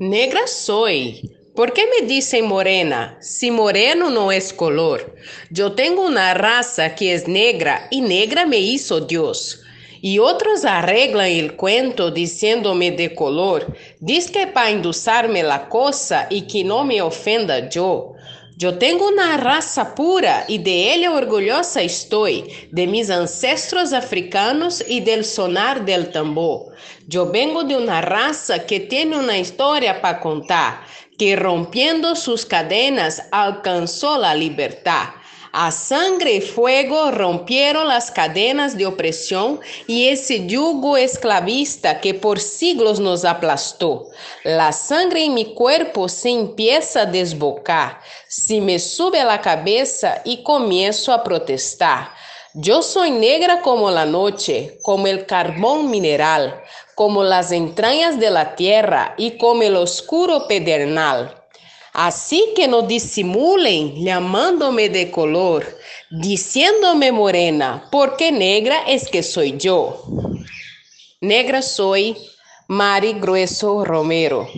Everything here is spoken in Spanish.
Negra soy. ¿Por qué me dicen morena? Si moreno no es color. Yo tengo una raza que es negra y negra me hizo Dios. Y otros arreglan el cuento diciéndome de color. Diz que para endulzarme la cosa y que no me ofenda yo. Yo tengo una raza pura y de ella orgullosa estoy, de mis ancestros africanos y del sonar del tambor. Yo vengo de una raza que tiene una historia para contar, que rompiendo sus cadenas alcanzó la libertad. A sangre y fuego rompieron las cadenas de opresión y ese yugo esclavista que por siglos nos aplastó. La sangre en mi cuerpo se empieza a desbocar, se me sube la cabeza y comienzo a protestar. Yo soy negra como la noche, como el carbón mineral, como las entrañas de la tierra y como el oscuro pedernal. Así que no disimulen llamándome de color, diciéndome morena, porque negra es que soy yo. Negra soy, Mari Grueso Romero.